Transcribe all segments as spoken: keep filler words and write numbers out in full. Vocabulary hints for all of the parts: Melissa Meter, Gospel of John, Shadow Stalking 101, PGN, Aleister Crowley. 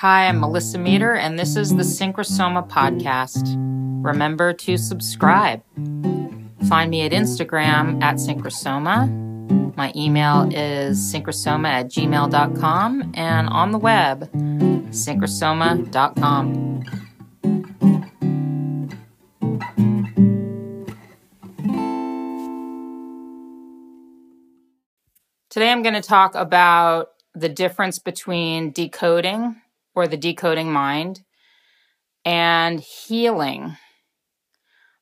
Hi, I'm Melissa Meter, and this is the Synchrosoma Podcast. Remember to subscribe. Find me at Instagram at Synchrosoma. My email is synchrosoma at gmail dot com and on the web, synchrosoma dot com. Today I'm going to talk about the difference between decoding or the decoding mind and healing.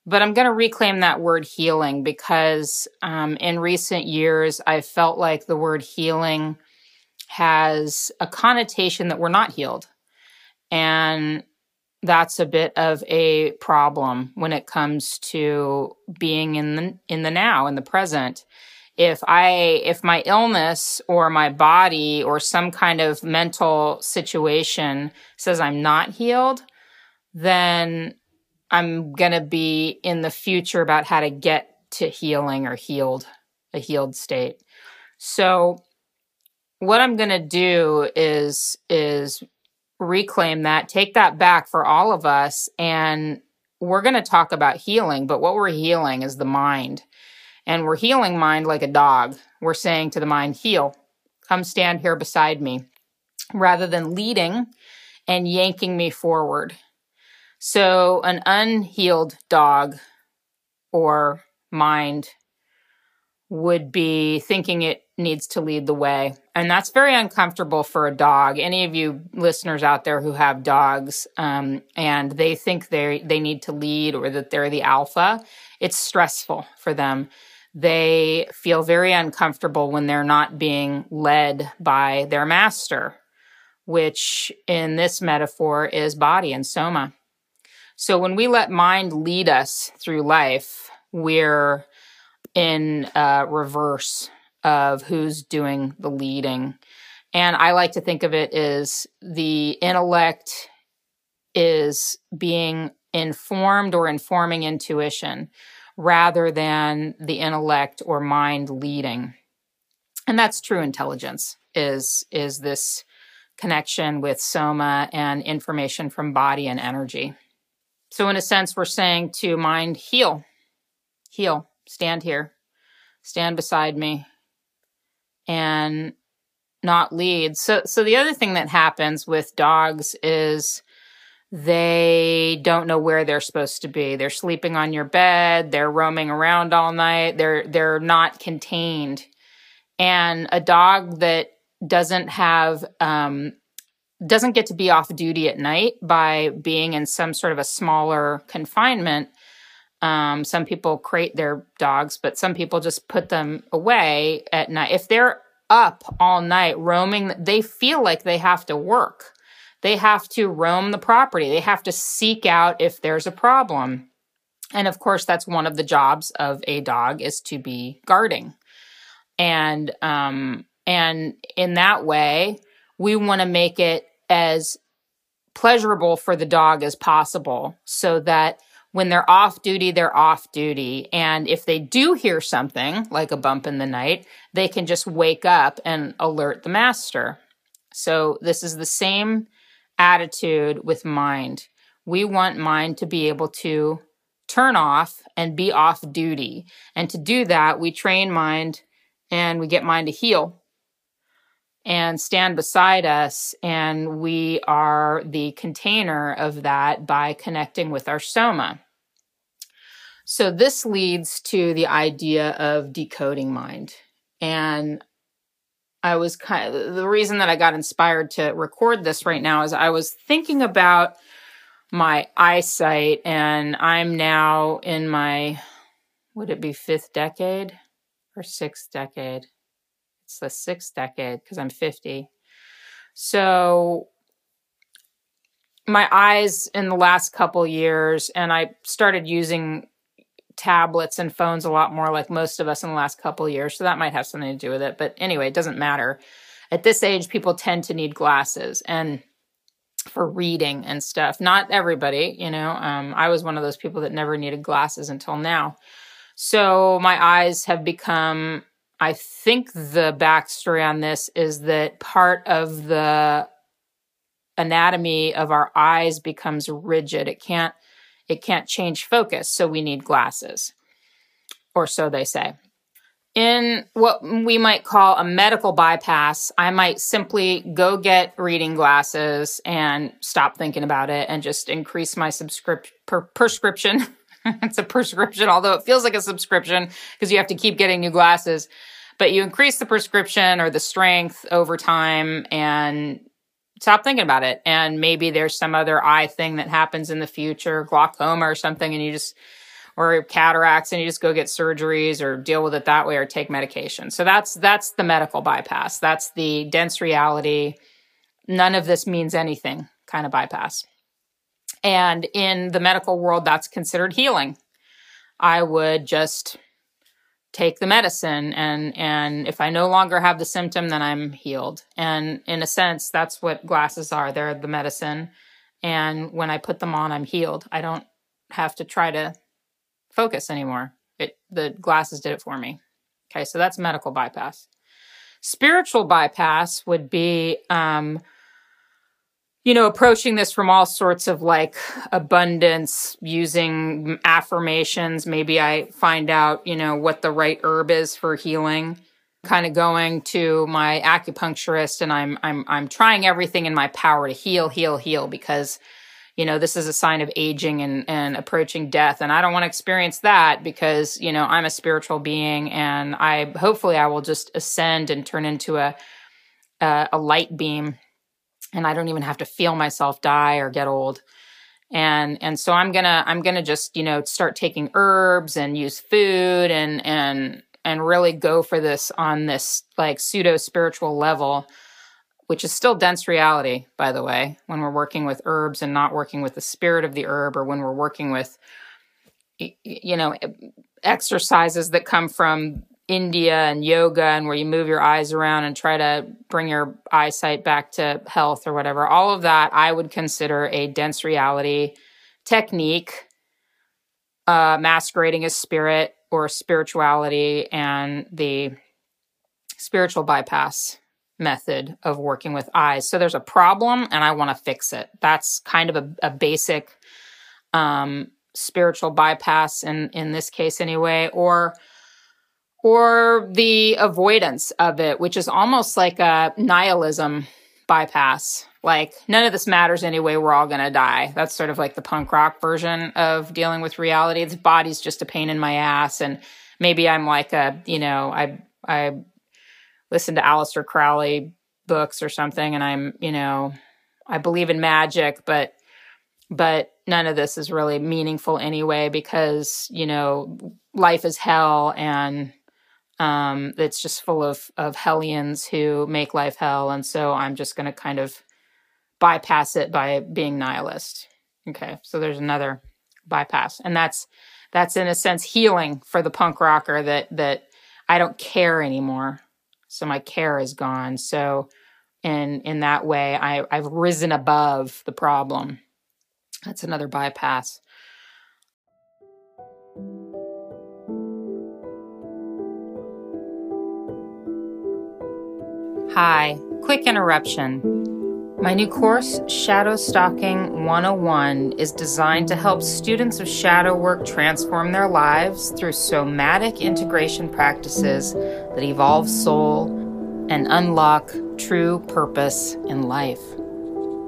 But I'm going to reclaim that word healing because um, in recent years, I felt like the word healing has a connotation that we're not healed. And that's a bit of a problem when it comes to being in the, in the now, in the present. If I, if my illness or my body or some kind of mental situation says I'm not healed, then I'm going to be in the future about how to get to healing or healed, a healed state. So what I'm going to do is, is reclaim that, take that back for all of us. And we're going to talk about healing, but what we're healing is the mind. And we're healing mind like a dog. We're saying to the mind, heal, come stand here beside me, rather than leading and yanking me forward. So an unhealed dog or mind would be thinking it needs to lead the way. And that's very uncomfortable for a dog. Any of you listeners out there who have dogs um, and they think they they need to lead or that they're the alpha, it's stressful for them. They feel very uncomfortable when they're not being led by their master, which in this metaphor is body and soma. So when we let mind lead us through life, we're in uh, reverse of who's doing the leading. And I like to think of it as the intellect is being informed or informing intuition, rather than the intellect or mind leading. And that's true intelligence, is, is this connection with soma and information from body and energy. So in a sense, we're saying to mind, heal, heal, stand here, stand beside me, and not lead. So, so the other thing that happens with dogs is they don't know where they're supposed to be. They're sleeping on your bed. They're roaming around all night. They're they're not contained. And a dog that doesn't have um, doesn't get to be off duty at night by being in some sort of a smaller confinement. Um, some people crate their dogs, but some people just put them away at night. If they're up all night roaming, they feel like they have to work. They have to roam the property. They have to seek out if there's a problem. And of course, that's one of the jobs of a dog, is to be guarding. And um, and in that way, we want to make it as pleasurable for the dog as possible so that when they're off duty, they're off duty. And if they do hear something, like a bump in the night, they can just wake up and alert the master. So this is the same attitude with mind. We want mind to be able to turn off and be off duty. And to do that, we train mind and we get mind to heal and stand beside us. And we are the container of that by connecting with our soma. So this leads to the idea of decoding mind. And I was kind of, the reason that I got inspired to record this right now is I was thinking about my eyesight, and I'm now in my, would it be fifth decade or sixth decade? It's the sixth decade because I'm fifty. So my eyes in the last couple years, and I started using tablets and phones a lot more, like most of us, in the last couple of years. So that might have something to do with it. But anyway, it doesn't matter. At this age, people tend to need glasses and for reading and stuff. Not everybody, you know. Um, I was one of those people that never needed glasses until now. So my eyes have become, I think the backstory on this is that part of the anatomy of our eyes becomes rigid. It can't, it can't change focus, so we need glasses, or so they say. In what we might call a medical bypass, I might simply go get reading glasses and stop thinking about it and just increase my subscrip- per- prescription. It's a prescription, although it feels like a subscription because you have to keep getting new glasses. But you increase the prescription or the strength over time and stop thinking about it. And maybe there's some other eye thing that happens in the future, glaucoma or something, and you just, or cataracts, and you just go get surgeries or deal with it that way or take medication. So that's, that's the medical bypass. That's the dense reality, none of this means anything kind of bypass. And in the medical world, that's considered healing. I would just take the medicine, and, and if I no longer have the symptom, then I'm healed. And in a sense, that's what glasses are. They're the medicine. And when I put them on, I'm healed. I don't have to try to focus anymore. It, the glasses did it for me. Okay, so that's medical bypass. Spiritual bypass would be... Um, you know, approaching this from all sorts of like abundance, using affirmations. Maybe I find out, you know, what the right herb is for healing. Kind of going to my acupuncturist, and I'm I'm I'm trying everything in my power to heal, heal, heal, because, you know, this is a sign of aging and and approaching death, and I don't want to experience that because, you know, I'm a spiritual being, and I hopefully I will just ascend and turn into a a, a light beam. And I don't even have to feel myself die or get old. And and so I'm gonna I'm gonna just, you know, start taking herbs and use food and and and really go for this on this like pseudo spiritual level, which is still dense reality, by the way, when we're working with herbs and not working with the spirit of the herb, or when we're working with, you know, exercises that come from India and yoga, and where you move your eyes around and try to bring your eyesight back to health or whatever. All of that I would consider a dense reality technique uh, masquerading as spirit or spirituality, and the spiritual bypass method of working with eyes. So there's a problem and I want to fix it. That's kind of a, a basic um, spiritual bypass in, in this case anyway, or or the avoidance of it, which is almost like a nihilism bypass. Like, none of this matters anyway, we're all going to die. That's sort of like the punk rock version of dealing with reality. The body's just a pain in my ass, and maybe I'm like a, you know, I I listen to Aleister Crowley books or something, and I'm, you know, I believe in magic, but but none of this is really meaningful anyway because, you know, life is hell, and Um, it's just full of, of hellions who make life hell. And so I'm just going to kind of bypass it by being nihilist. Okay. So there's another bypass, and that's, that's in a sense healing for the punk rocker that, that I don't care anymore. So my care is gone. So in, in that way, I, I've risen above the problem. That's another bypass. Hi, quick interruption. My new course, Shadow Stalking one oh one, is designed to help students of shadow work transform their lives through somatic integration practices that evolve soul and unlock true purpose in life.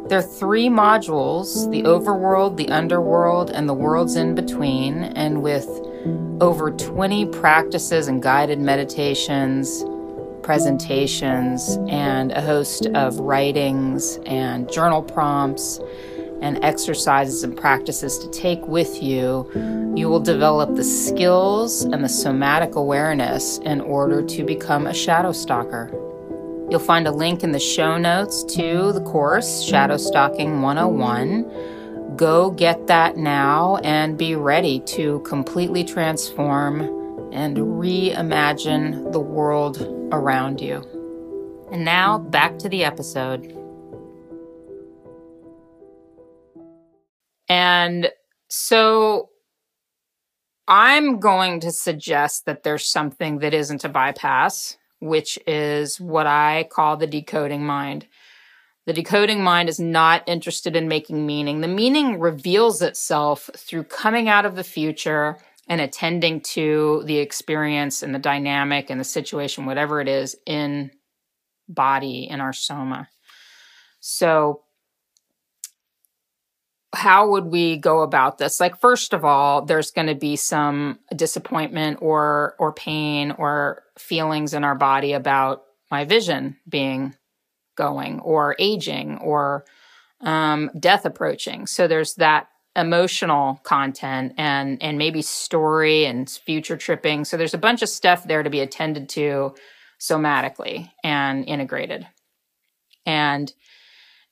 There are three modules, the overworld, the underworld, and the worlds in between, and with over twenty practices and guided meditations, presentations, and a host of writings and journal prompts and exercises and practices to take with you, you will develop the skills and the somatic awareness in order to become a shadow stalker. You'll find a link in the show notes to the course, Shadow Stalking one oh one. Go get that now and be ready to completely transform and reimagine the world around you. And now back to the episode. And so I'm going to suggest that there's something that isn't a bypass, which is what I call the decoding mind, The decoding mind is not interested in making meaning. The meaning reveals itself through coming out of the future and attending to the experience and the dynamic and the situation, whatever it is, in body, in our soma. So how would we go about this? Like, first of all, there's going to be some disappointment or or pain or feelings in our body about my vision being going or aging or um, death approaching. So there's that emotional content and and maybe story and future tripping. So there's a bunch of stuff there to be attended to somatically and integrated. And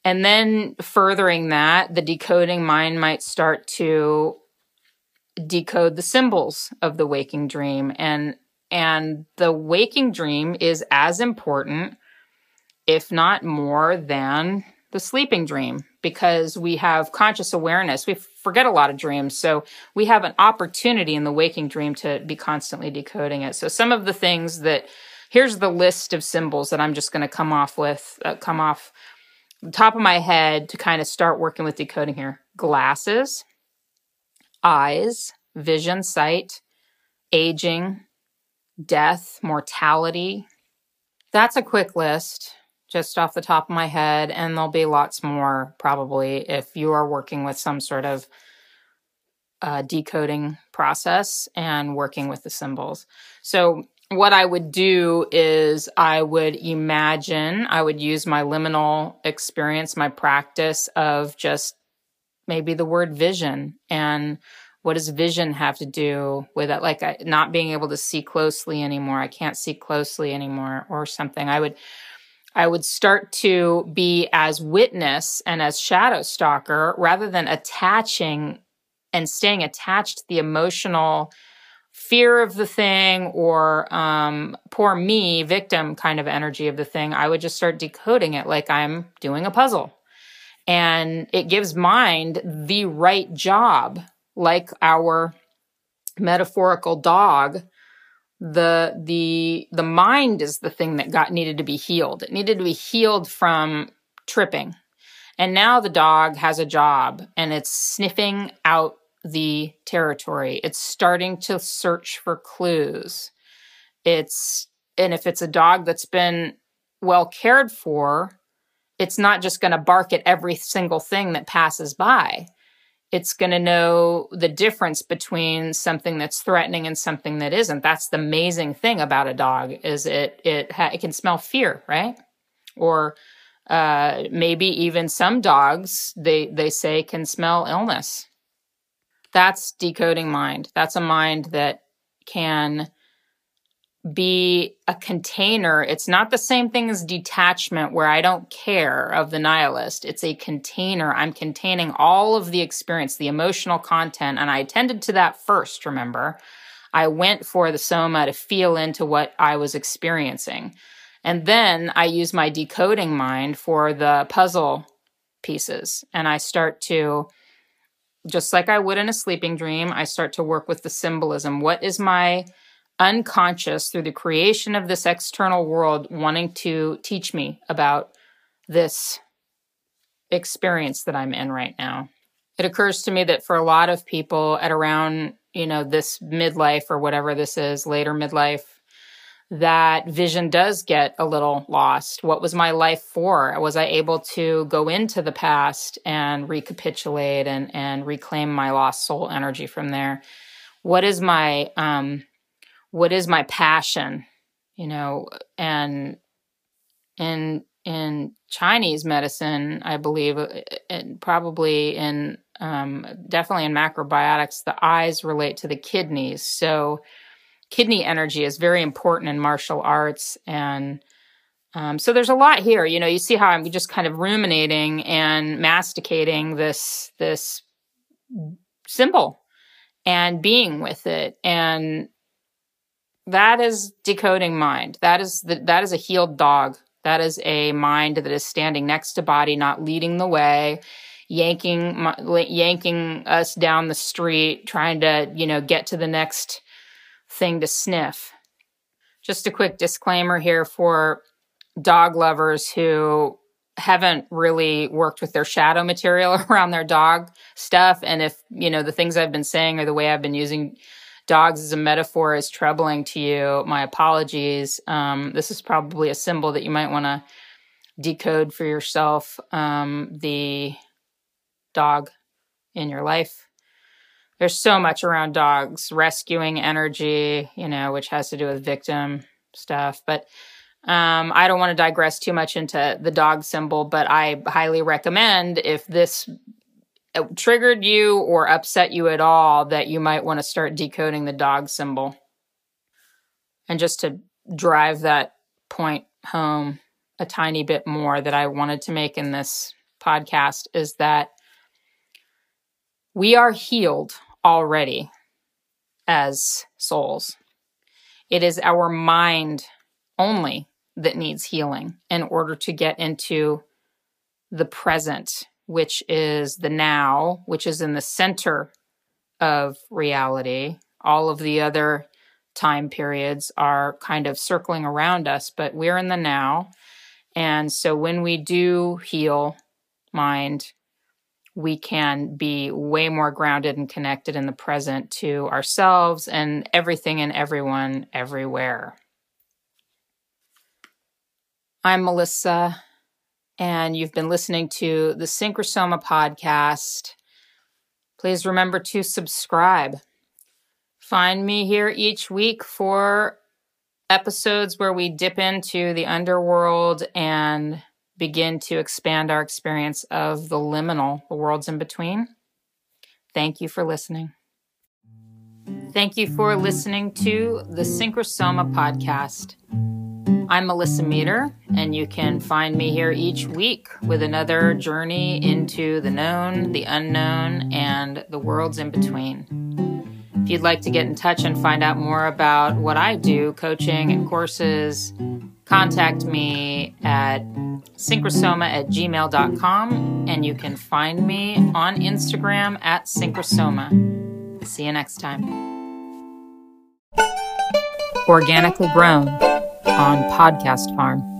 And then furthering that, the decoding mind might start to decode the symbols of the waking dream. And, and the waking dream is as important, if not more, than the sleeping dream, because we have conscious awareness. We forget a lot of dreams, so we have an opportunity in the waking dream to be constantly decoding it. So some of the things that, here's the list of symbols that I'm just going to come off with, uh, come off top of my head to kind of start working with decoding here. Glasses, eyes, vision, sight, aging, death, mortality. That's a quick list just off the top of my head, and there'll be lots more probably if you are working with some sort of uh, decoding process and working with the symbols. So what I would do is I would imagine, I would use my liminal experience, my practice of just maybe the word vision. And what does vision have to do with it? Like I, not being able to see closely anymore. I can't see closely anymore or something. I would, I would start to be as witness and as shadow stalker rather than attaching and staying attached to the emotional fear of the thing or um, poor me, victim kind of energy of the thing. I would just start decoding it like I'm doing a puzzle. And it gives mind the right job, like our metaphorical dog. The, the, the mind is the thing that got needed to be healed. It needed to be healed from tripping. And now the dog has a job, and it's sniffing out the territory. It's starting to search for clues. It's, and if it's a dog that's been well cared for, it's not just going to bark at every single thing that passes by. It's going to know the difference between something that's threatening and something that isn't. That's the amazing thing about a dog, is it it ha it can smell fear, right? Or uh, maybe even some dogs, they they say, can smell illness. That's decoding mind. That's a mind that can be a container. It's not the same thing as detachment, where I don't care, of the nihilist. It's a container. I'm containing all of the experience, the emotional content, and I attended to that first, remember. I went for the soma to feel into what I was experiencing. And then I use my decoding mind for the puzzle pieces, and I start to, just like I would in a sleeping dream, I start to work with the symbolism. What is my unconscious, through the creation of this external world, wanting to teach me about this experience that I'm in right now? It occurs to me that for a lot of people at around, you know, this midlife or whatever this is, later midlife, that vision does get a little lost. What was my life for? Was I able to go into the past and recapitulate and, and reclaim my lost soul energy from there? What is my, um, what is my passion? You know, and in, in Chinese medicine, I believe, and probably in, um, definitely in macrobiotics, the eyes relate to the kidneys. So kidney energy is very important in martial arts. And um, so there's a lot here. You know, you see how I'm just kind of ruminating and masticating this, this symbol and being with it. And that is decoding mind. That is, the, that is a healed dog. That is a mind that is standing next to body, not leading the way, yanking, yanking us down the street, trying to, you know, get to the next thing to sniff. Just a quick disclaimer here for dog lovers who haven't really worked with their shadow material around their dog stuff. And if, you know, the things I've been saying or the way I've been using dogs as a metaphor is troubling to you, my apologies. Um, this is probably a symbol that you might want to decode for yourself, um, the dog in your life. There's so much around dogs, rescuing energy, you know, which has to do with victim stuff. But um, I don't want to digress too much into the dog symbol, but I highly recommend, if this triggered you or upset you at all, that you might want to start decoding the dog symbol. And just to drive that point home a tiny bit more that I wanted to make in this podcast is that we are healed already as souls. It is our mind only that needs healing in order to get into the present, which is the now, which is in the center of reality. All of the other time periods are kind of circling around us, but we're in the now. And so when we do heal mind, we can be way more grounded and connected in the present to ourselves and everything and everyone everywhere. I'm Melissa, and you've been listening to the Synchrosoma podcast. Please remember to subscribe. Find me here each week for episodes where we dip into the underworld and begin to expand our experience of the liminal, the worlds in between. Thank you for listening. Thank you for listening to the Synchrosoma podcast. I'm Melissa Meter, and you can find me here each week with another journey into the known, the unknown, and the worlds in between. If you'd like to get in touch and find out more about what I do, coaching and courses, contact me at synchrosoma at gmail dot com, and you can find me on Instagram at synchrosoma. See you next time. Organically grown on Podcast Farm.